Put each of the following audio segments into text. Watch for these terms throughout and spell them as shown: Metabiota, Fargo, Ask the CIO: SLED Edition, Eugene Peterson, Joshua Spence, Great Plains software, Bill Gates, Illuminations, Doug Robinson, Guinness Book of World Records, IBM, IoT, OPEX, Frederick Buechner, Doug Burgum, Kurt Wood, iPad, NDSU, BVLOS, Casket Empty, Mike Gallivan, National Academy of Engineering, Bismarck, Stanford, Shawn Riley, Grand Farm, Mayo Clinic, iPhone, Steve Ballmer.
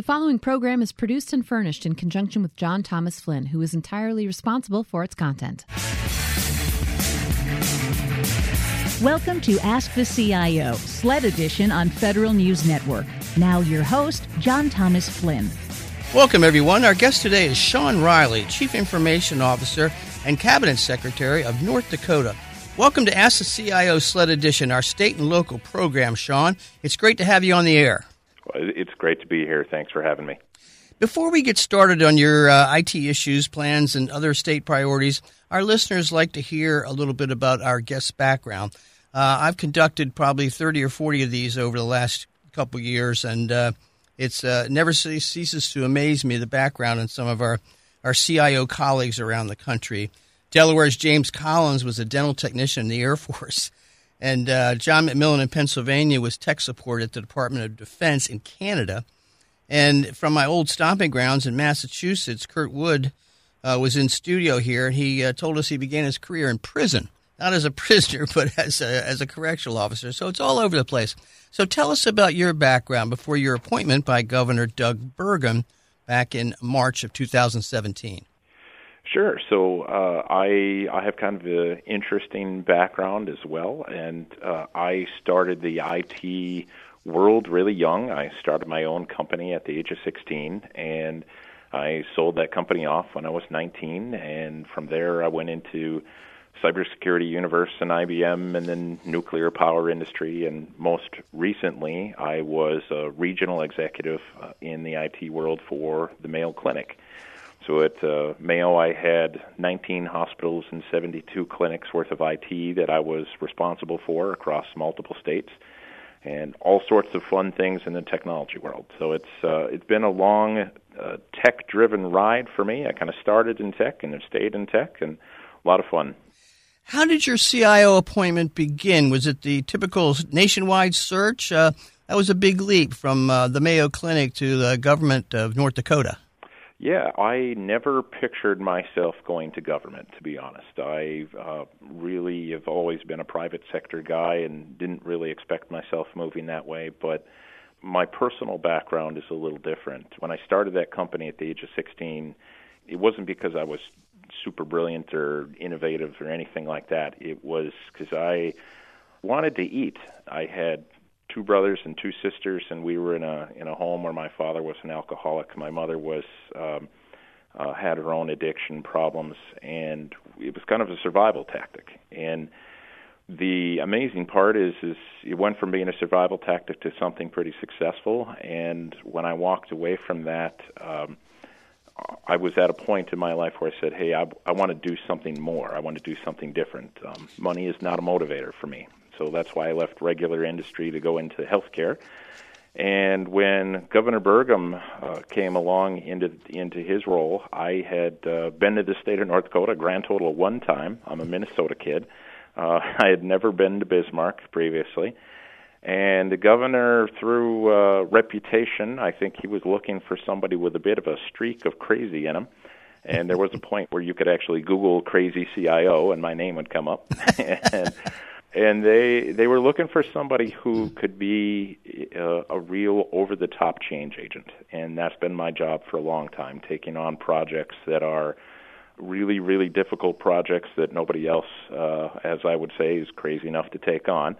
The following program is produced and furnished in conjunction with John Thomas Flynn, who is entirely responsible for its content. Welcome to Ask the CIO, SLED Edition on Federal News Network. Now your host, John Thomas Flynn. Welcome, everyone. Our guest today is Shawn Riley, Chief Information Officer and Cabinet Secretary of North Dakota. Welcome to Ask the CIO, SLED Edition, our state and local program, Shawn. It's great to have you on the air. It's great to be here. Thanks for having me. Before we get started on your IT issues, plans, and other state priorities, our listeners like to hear a little bit about our guest's background. I've conducted probably 30 or 40 of these over the last couple years, and it never ceases to amaze me, the background in some of our CIO colleagues around the country. Delaware's James Collins was a dental technician in the Air Force. And John McMillan in Pennsylvania was tech support at the Department of Defense in Canada. And from my old stomping grounds in Massachusetts, Kurt Wood was in studio here. And he told us he began his career in prison, not as a prisoner, but as a correctional officer. So it's all over the place. So tell us about your background before your appointment by Governor Doug Burgum back in March of 2017. Sure. So I have kind of an interesting background as well, and I started the IT world really young. I started my own company at the age of 16, and I sold that company off when I was 19, and from there I went into cybersecurity universe and IBM and then nuclear power industry, and most recently I was a regional executive in the IT world for the Mayo Clinic. So at Mayo, I had 19 hospitals and 72 clinics worth of IT that I was responsible for across multiple states, and all sorts of fun things in the technology world. So it's been a long tech-driven ride for me. I kind of started in tech and have stayed in tech, and a lot of fun. How did your CIO appointment begin? Was it the typical nationwide search? That was a big leap from the Mayo Clinic to the government of North Dakota. Yeah, I never pictured myself going to government, to be honest. I really have always been a private sector guy and didn't really expect myself moving that way, but my personal background is a little different. When I started that company at the age of 16, it wasn't because I was super brilliant or innovative or anything like that. It was because I wanted to eat. I had two brothers and two sisters, and we were in a home where my father was an alcoholic. My mother was had her own addiction problems, and it was kind of a survival tactic. And the amazing part is it went from being a survival tactic to something pretty successful. And when I walked away from that, I was at a point in my life where I said, hey, I want to do something more. I want to do something different. Money is not a motivator for me. So that's why I left regular industry to go into healthcare. And when Governor Burgum came along into his role, I had been to the state of North Dakota, a grand total of one time. I'm a Minnesota kid. I had never been to Bismarck previously. And the governor, through reputation, I think he was looking for somebody with a bit of a streak of crazy in him. And there was a point where you could actually Google crazy CIO, and my name would come up. And they were looking for somebody who could be a real over-the-top change agent. And that's been my job for a long time, taking on projects that are really, really difficult projects that nobody else, as I would say, is crazy enough to take on.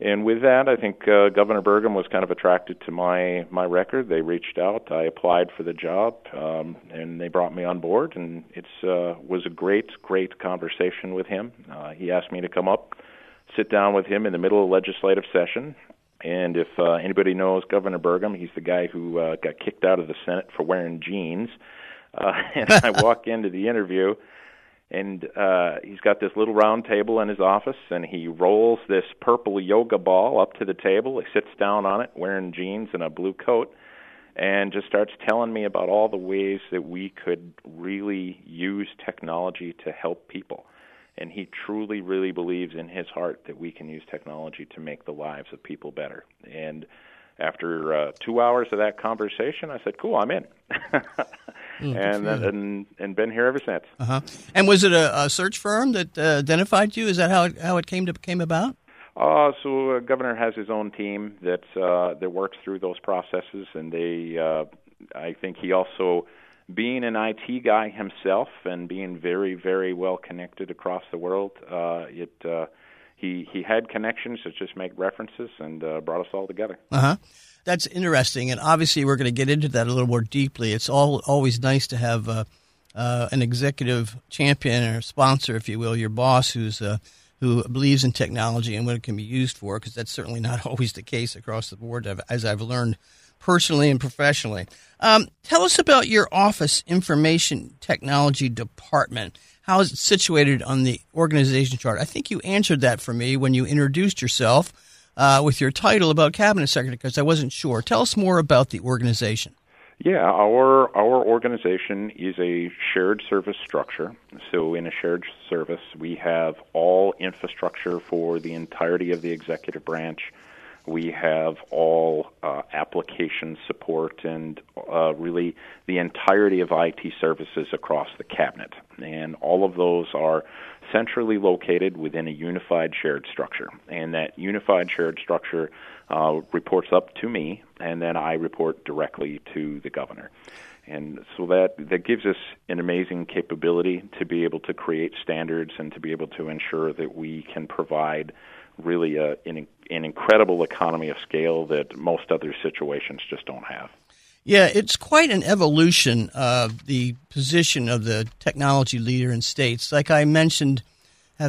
And with that, I think Governor Burgum was kind of attracted to my record. They reached out. I applied for the job, and they brought me on board. And it was a great, great conversation with him. He asked me to come up, sit down with him in the middle of legislative session. And if anybody knows Governor Burgum, he's the guy who got kicked out of the Senate for wearing jeans. And I walk into the interview, and he's got this little round table in his office, and he rolls this purple yoga ball up to the table. He sits down on it wearing jeans and a blue coat, and just starts telling me about all the ways that we could really use technology to help people. And he truly, really believes in his heart that we can use technology to make the lives of people better. And after 2 hours of that conversation, I said, cool, I'm in. and been here ever since. Uh-huh. And was it a search firm that identified you? Is that how it came about? So Governor has his own team that works through those processes, and they I think he also, being an IT guy himself and being very, very well connected across the world, he had connections that just make references and brought us all together. Uh-huh. That's interesting, and obviously we're going to get into that a little more deeply. It's always nice to have an executive champion or sponsor, if you will, your boss who believes in technology and what it can be used for, because that's certainly not always the case across the board, as I've learned personally and professionally. Tell us about your office information technology department. How is it situated on the organization chart? I think you answered that for me when you introduced yourself with your title about cabinet secretary, because I wasn't sure. Tell us more about the organization. Yeah, our organization is a shared service structure. So in a shared service, we have all infrastructure for the entirety of the executive branch. We have all application support and really the entirety of IT services across the cabinet. And all of those are centrally located within a unified shared structure. And that unified shared structure reports up to me, and then I report directly to the governor. And so that gives us an amazing capability to be able to create standards and to be able to ensure that we can provide really an incredible economy of scale that most other situations just don't have. Yeah, it's quite an evolution of the position of the technology leader in states. Like I have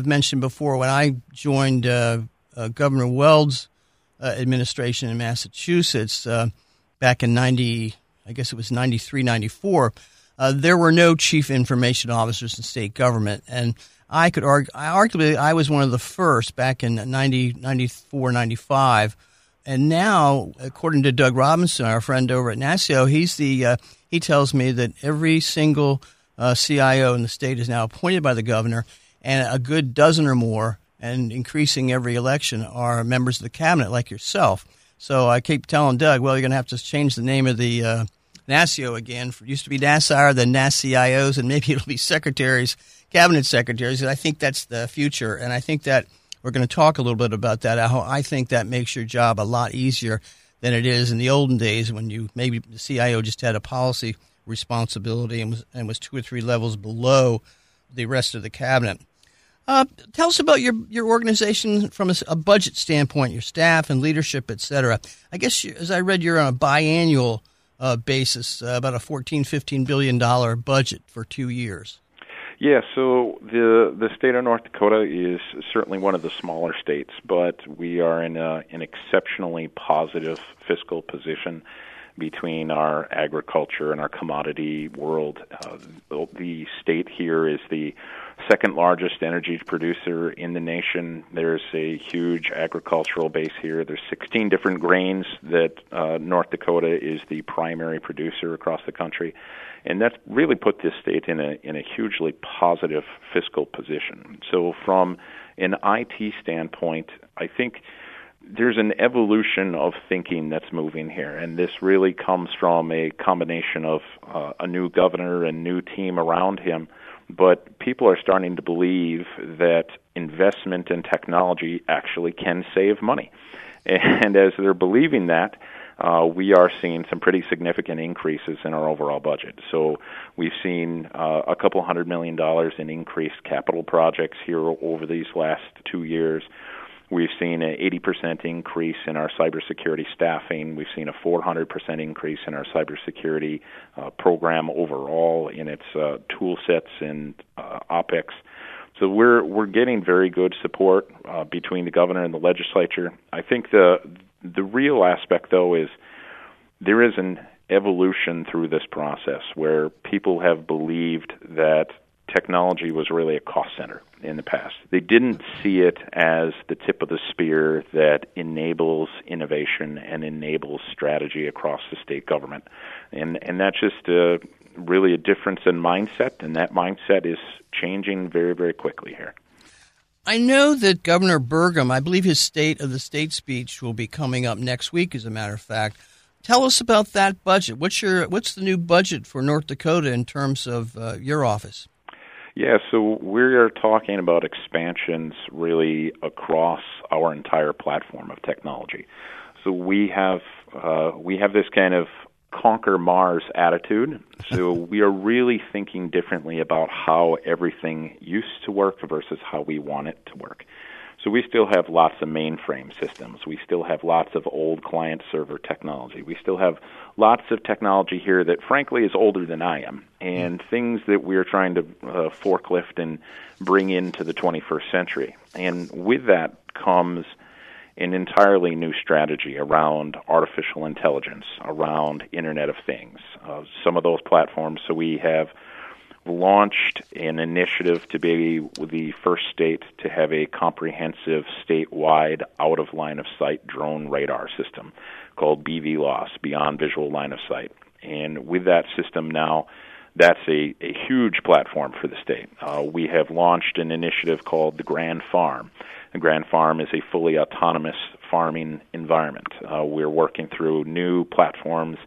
mentioned before, when I joined Governor Weld's administration in Massachusetts back in 93, 94, there were no chief information officers in state government. And I could argue, arguably, I was one of the first back in 90, 94, 95. And now, according to Doug Robinson, our friend over at NASCIO, he tells me that every single CIO in the state is now appointed by the governor, and a good dozen or more, and increasing every election, are members of the cabinet like yourself. So I keep telling Doug, well, you're going to have to change the name of the NASCIO again. It used to be NASCIR, then NASCIOs, and maybe it'll be secretaries, cabinet secretaries. I think that's the future, and I think that we're going to talk a little bit about that, how I think that makes your job a lot easier than it is in the olden days when maybe the CIO just had a policy responsibility and was two or three levels below the rest of the cabinet. Tell us about your organization from a budget standpoint, your staff and leadership, et cetera. I guess, as I read, you're on a biannual basis, about a $14, $15 billion budget for 2 years. Yeah, so the state of North Dakota is certainly one of the smaller states, but we are in an exceptionally positive fiscal position between our agriculture and our commodity world. The state here is the second largest energy producer in the nation. There's a huge agricultural base here. There's 16 different grains that North Dakota is the primary producer across the country. And that's really put this state in a hugely positive fiscal position. So from an IT standpoint, I think there's an evolution of thinking that's moving here. And this really comes from a combination of a new governor and new team around him. But people are starting to believe that investment in technology actually can save money. And as they're believing that, we are seeing some pretty significant increases in our overall budget. So we've seen a couple $100 million in increased capital projects here over these last 2 years. We've seen an 80% increase in our cybersecurity staffing. We've seen a 400% increase in our cybersecurity program overall in its tool sets and OPEX. So we're getting very good support between the governor and the legislature. I think the real aspect, though, is there is an evolution through this process where people have believed that technology was really a cost center in the past. They didn't see it as the tip of the spear that enables innovation and enables strategy across the state government. And that's just really a difference in mindset, and that mindset is changing very, very quickly here. I know that Governor Burgum, I believe his State of the State speech will be coming up next week, as a matter of fact. Tell us about that budget. What's the new budget for North Dakota in terms of your office? Yeah, so we are talking about expansions really across our entire platform of technology. So we have this kind of conquer Mars attitude. So we are really thinking differently about how everything used to work versus how we want it to work. So we still have lots of mainframe systems. We still have lots of old client-server technology. We still have lots of technology here that, frankly, is older than I am, and things that we're trying to forklift and bring into the 21st century. And with that comes an entirely new strategy around artificial intelligence, around Internet of Things, some of those platforms. So we have launched an initiative to be the first state to have a comprehensive statewide out-of-line-of-sight drone radar system called BVLOS, Beyond Visual Line of Sight. And with that system now, that's a huge platform for the state. We have launched an initiative called the Grand Farm. The Grand Farm is a fully autonomous farming environment. We're working through new platforms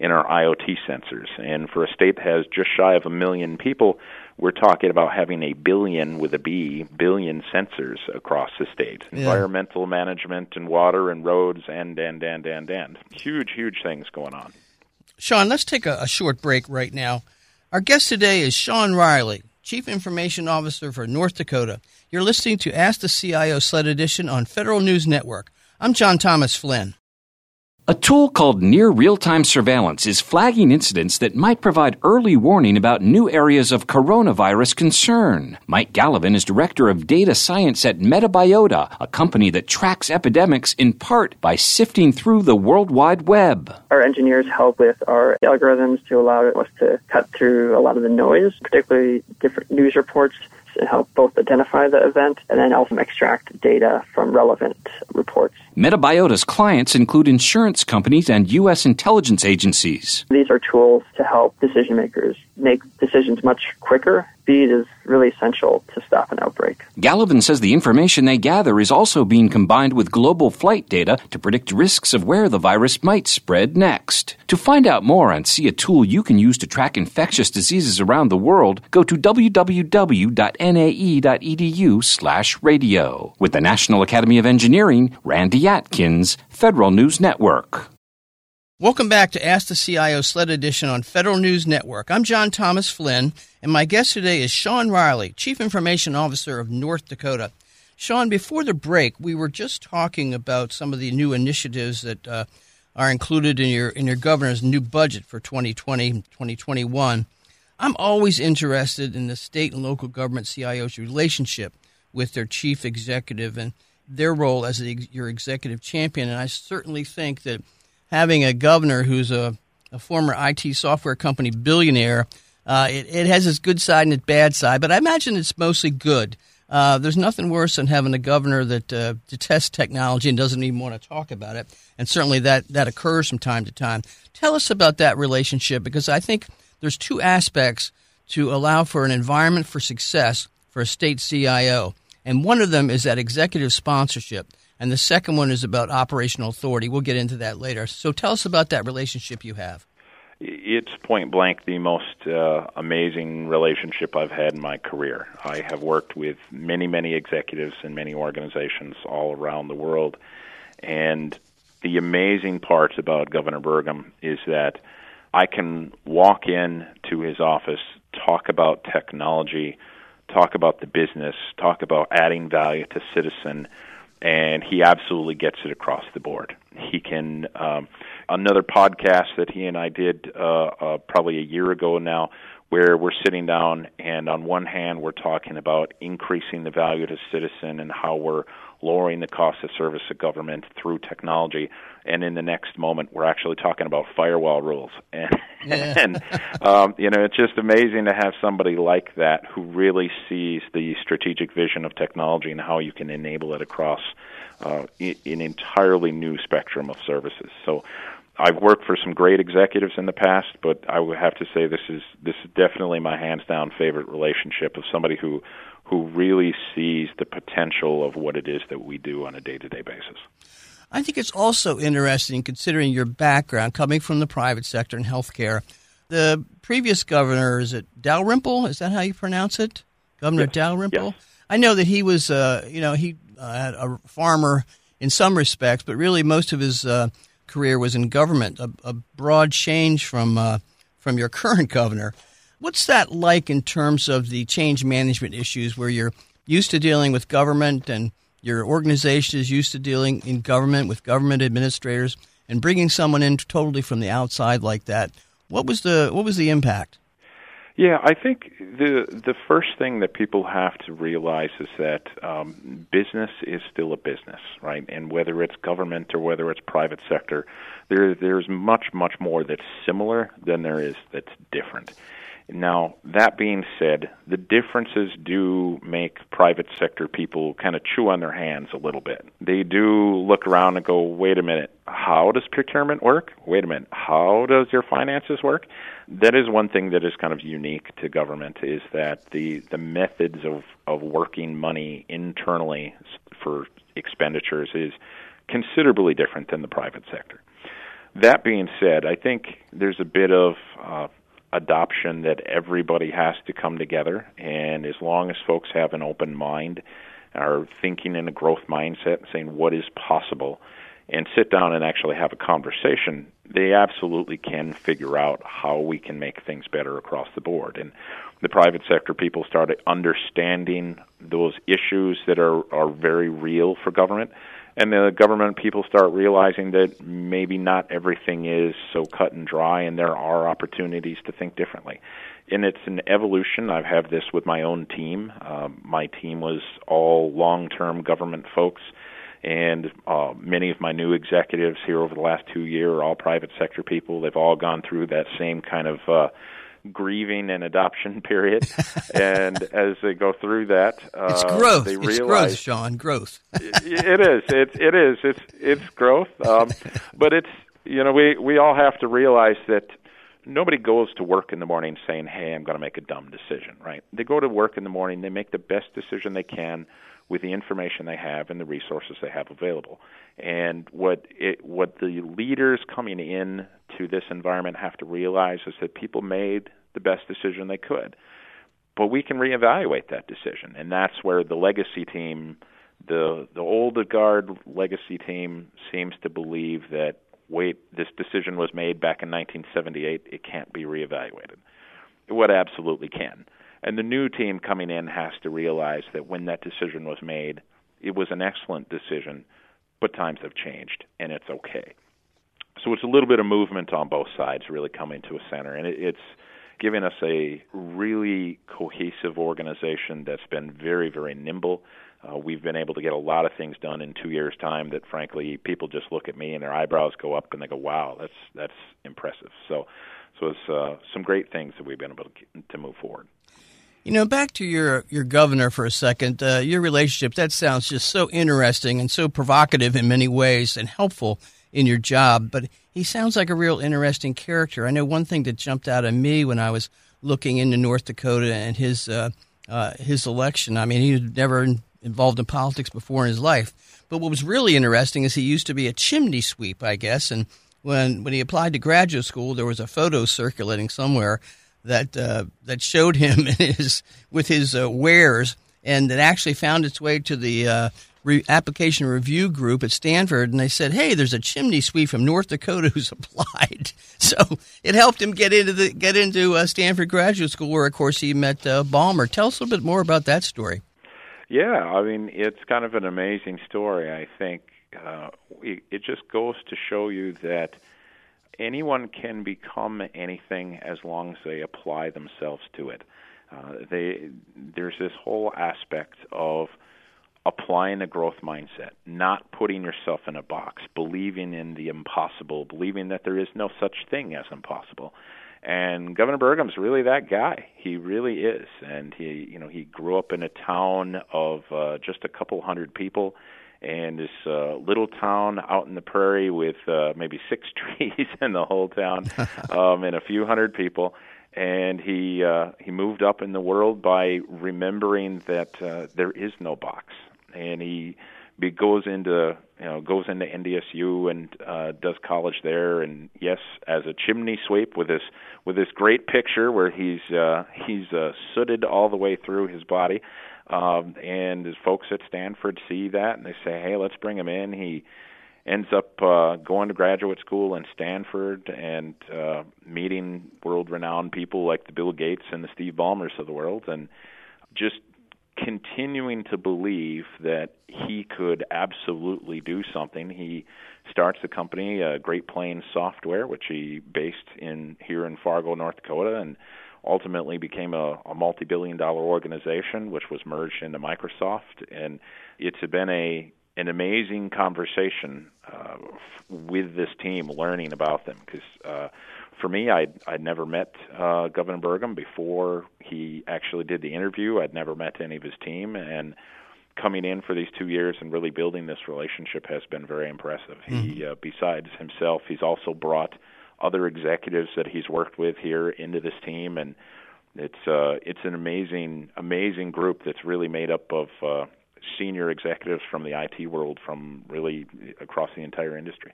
in our IoT sensors. And for a state that has just shy of 1 million people, we're talking about having a billion with a B, billion sensors across the state. Yeah. Environmental management and water and roads and. Huge, huge things going on. Shawn, let's take a short break right now. Our guest today is Shawn Riley, Chief Information Officer for North Dakota. You're listening to Ask the CIO SLED Edition on Federal News Network. I'm John Thomas Flynn. A tool called Near Real-Time Surveillance is flagging incidents that might provide early warning about new areas of coronavirus concern. Mike Gallivan is Director of Data Science at Metabiota, a company that tracks epidemics in part by sifting through the World Wide Web. Our engineers help with our algorithms to allow us to cut through a lot of the noise, particularly different news reports, and help both identify the event and then also extract data from relevant reports. Metabiota's clients include insurance companies and U.S. intelligence agencies. These are tools to help decision makers make decisions much quicker. Speed is really essential to stop an outbreak. Gallivan says the information they gather is also being combined with global flight data to predict risks of where the virus might spread next. To find out more and see a tool you can use to track infectious diseases around the world, go to www.nae.edu/radio. With the National Academy of Engineering, Randy Atkins, Federal News Network. Welcome back to Ask the CIO SLED Edition on Federal News Network. I'm John Thomas Flynn, and my guest today is Shawn Riley, Chief Information Officer of North Dakota. Shawn, before the break, we were just talking about some of the new initiatives that are included in your governor's new budget for 2020 and 2021. I'm always interested in the state and local government CIO's relationship with their chief executive and their role as your executive champion, and I certainly think that having a governor who's a former IT software company billionaire, it has its good side and its bad side, but I imagine it's mostly good. There's nothing worse than having a governor that detests technology and doesn't even want to talk about it, and certainly that occurs from time to time. Tell us about that relationship, because I think there's two aspects to allow for an environment for success for a state CIO, and one of them is that executive sponsorship. And the second one is about operational authority. We'll get into that later. So tell us about that relationship you have. It's point blank the most amazing relationship I've had in my career. I have worked with many, many executives in many organizations all around the world. And the amazing part about Governor Burgum is that I can walk in to his office, talk about technology, talk about the business, talk about adding value to citizen, and he absolutely gets it across the board. He can, another podcast that he and I did probably a year ago now, where we're sitting down and on one hand we're talking about increasing the value to citizen and how we're lowering the cost of service of government through technology, and in the next moment we're actually talking about firewall rules. And it's just amazing to have somebody like that who really sees the strategic vision of technology and how you can enable it across an entirely new spectrum of services. So I've worked for some great executives in the past, but I would have to say this is definitely my hands-down favorite relationship of somebody who really sees the potential of what it is that we do on a day-to-day basis. I think it's also interesting, considering your background, coming from the private sector in healthcare. The previous governor, is it Dalrymple? Is that how you pronounce it? Governor Dalrymple? Yes. I know that he was, had a farmer in some respects, but really most of his career was in government, a broad change from your current governor. What's that like in terms of the change management issues where you're used to dealing with government and your organization is used to dealing in government with government administrators and bringing someone in totally from the outside like that? What was the impact? Yeah, I think the first thing that people have to realize is that business is still a business, right? And whether it's government or whether it's private sector, there's much more that's similar than there is that's different. Now, that being said, the differences do make private sector people kind of chew on their hands a little bit. They do look around and go, wait a minute, how does procurement work? Wait a minute, how does your finances work? That is one thing that is kind of unique to government, is that the methods of working money internally for expenditures is considerably different than the private sector. That being said, I think there's a bit of adoption that everybody has to come together, and as long as folks have an open mind, are thinking in a growth mindset, saying what is possible, and sit down and actually have a conversation, they absolutely can figure out how we can make things better across the board. And the private sector people started understanding those issues that are very real for government, and the government people start realizing that maybe not everything is so cut and dry, and there are opportunities to think differently. And it's an evolution. I've had this with my own team. My team was all long-term government folks, and many of my new executives here over the last 2 years are all private sector people. They've all gone through that same kind of grieving and adoption period, and as they go through that, it's growth. They realize, it's growth, Shawn. Growth. It is. It's growth. But it's, you know, we all have to realize that nobody goes to work in the morning saying, "Hey, I'm going to make a dumb decision." Right? They go to work in the morning. They make the best decision they can with the information they have and the resources they have available. And what the leaders coming in to this environment have to realize is that people made the best decision they could. But we can reevaluate that decision, and that's where the legacy team, the older guard legacy team, seems to believe that, wait, this decision was made back in 1978, it can't be reevaluated. What absolutely can. And the new team coming in has to realize that when that decision was made, it was an excellent decision, but times have changed, and it's okay. So it's a little bit of movement on both sides really coming to a center, and it's giving us a really cohesive organization that's been very, very nimble. We've been able to get a lot of things done in 2 years' time that, frankly, people just look at me and their eyebrows go up and they go, wow, that's impressive. So it's some great things that we've been able to move forward. You know, back to your governor for a second, your relationship, that sounds just so interesting and so provocative in many ways and helpful in your job, but he sounds like a real interesting character. I know one thing that jumped out at me when I was looking into North Dakota and his election, I mean, he was never involved in politics before in his life, but what was really interesting is he used to be a chimney sweep, I guess, and when he applied to graduate school, there was a photo circulating somewhere that showed him with his wares, and it actually found its way to the application review group at Stanford, and they said, hey, there's a chimney sweep from North Dakota who's applied. So it helped him get into Stanford graduate school, where, of course, he met Ballmer. Tell us a little bit more about that story. Yeah, I mean, it's kind of an amazing story, I think. It just goes to show you that anyone can become anything as long as they apply themselves to it. There's this whole aspect of applying a growth mindset, not putting yourself in a box, believing in the impossible, believing that there is no such thing as impossible. And Governor Burgum's really that guy. He really is. And he grew up in a town of just a couple hundred people, and this little town out in the prairie with maybe 6 trees in the whole town, and a few hundred people. And he moved up in the world by remembering that there is no box. And he goes into NDSU and does college there. And yes, as a chimney sweep with this great picture where he's sooted all the way through his body. And his folks at Stanford see that, and they say, hey, let's bring him in. He ends up going to graduate school in Stanford and meeting world-renowned people like the Bill Gates and the Steve Ballmers of the world, and just continuing to believe that he could absolutely do something. He starts the company, Great Plains Software, which he based here in Fargo, North Dakota, and ultimately became a multi-billion-dollar organization, which was merged into Microsoft. And it's been an amazing conversation with this team, learning about them, because for me, I'd never met Governor Burgum before he actually did the interview. I'd never met any of his team, and coming in for these 2 years and really building this relationship has been very impressive. Mm-hmm. He, besides himself, he's also brought other executives that he's worked with here into this team, and it's an amazing group that's really made up of senior executives from the IT world, from really across the entire industry.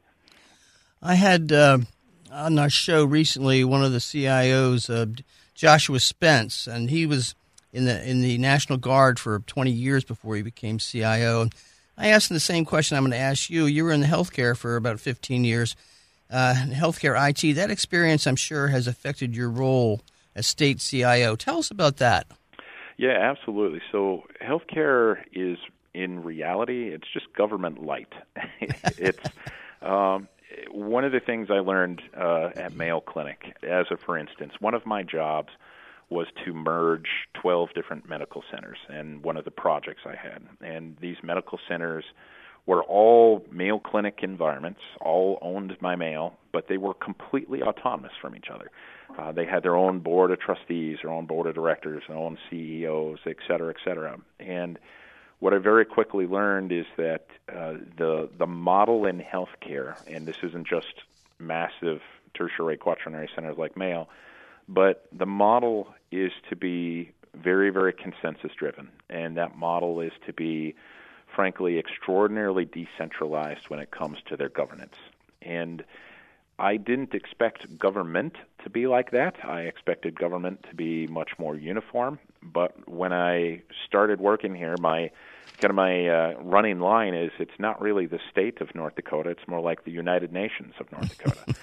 I had on our show recently one of the CIOs, Joshua Spence, and he was in the National Guard for 20 years before he became CIO. And I asked him the same question I'm going to ask you. You were in the healthcare for about 15 years, in healthcare IT. That experience, I'm sure, has affected your role as state CIO. Tell us about that. Yeah, absolutely. So healthcare is, in reality, it's just government light. It's one of the things I learned at Mayo Clinic, for instance, one of my jobs was to merge 12 different medical centers, and one of the projects I had. And these medical centers were all Mayo Clinic environments, all owned by Mayo, but they were completely autonomous from each other. They had their own board of trustees, their own board of directors, their own CEOs, et cetera, et cetera. And what I very quickly learned is that the model in healthcare, and this isn't just massive tertiary quaternary centers like Mayo, but the model is to be very, very consensus-driven, and that model is to be, frankly, extraordinarily decentralized when it comes to their governance. And I didn't expect government to be like that. I expected government to be much more uniform. But when I started working here, my running line is it's not really the state of North Dakota. It's more like the United Nations of North Dakota.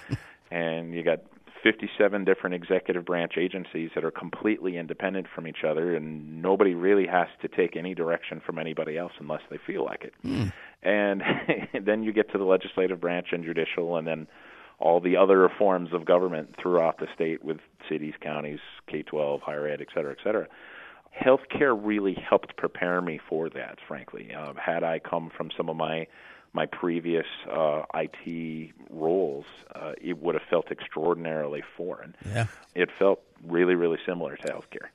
And you got 57 different executive branch agencies that are completely independent from each other, and nobody really has to take any direction from anybody else unless they feel like it. Mm. And then you get to the legislative branch and judicial, and then all the other forms of government throughout the state with cities, counties, K-12, higher ed, et cetera, et cetera. Healthcare really helped prepare me for that, frankly. Had I come from some of my previous IT roles, it would have felt extraordinarily foreign. Yeah. It felt really, really similar to healthcare.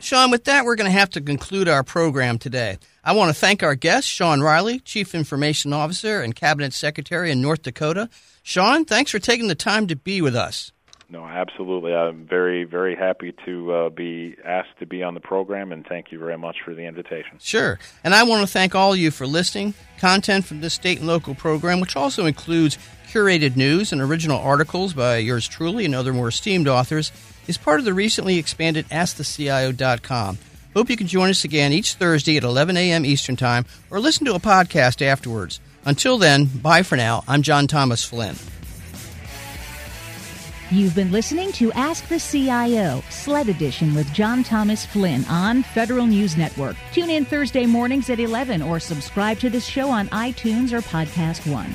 Shawn, with that, we're going to have to conclude our program today. I want to thank our guest, Shawn Riley, Chief Information Officer and Cabinet Secretary in North Dakota. Shawn, thanks for taking the time to be with us. No, absolutely. I'm very, very happy to be asked to be on the program, and thank you very much for the invitation. Sure. And I want to thank all of you for listening. Content from this state and local program, which also includes curated news and original articles by yours truly and other more esteemed authors, is part of the recently expanded AskTheCIO.com. Hope you can join us again each Thursday at 11 a.m. Eastern Time, or listen to a podcast afterwards. Until then, bye for now. I'm John Thomas Flynn. You've been listening to Ask the CIO, SLED Edition with John Thomas Flynn on Federal News Network. Tune in Thursday mornings at 11 or subscribe to this show on iTunes or Podcast One.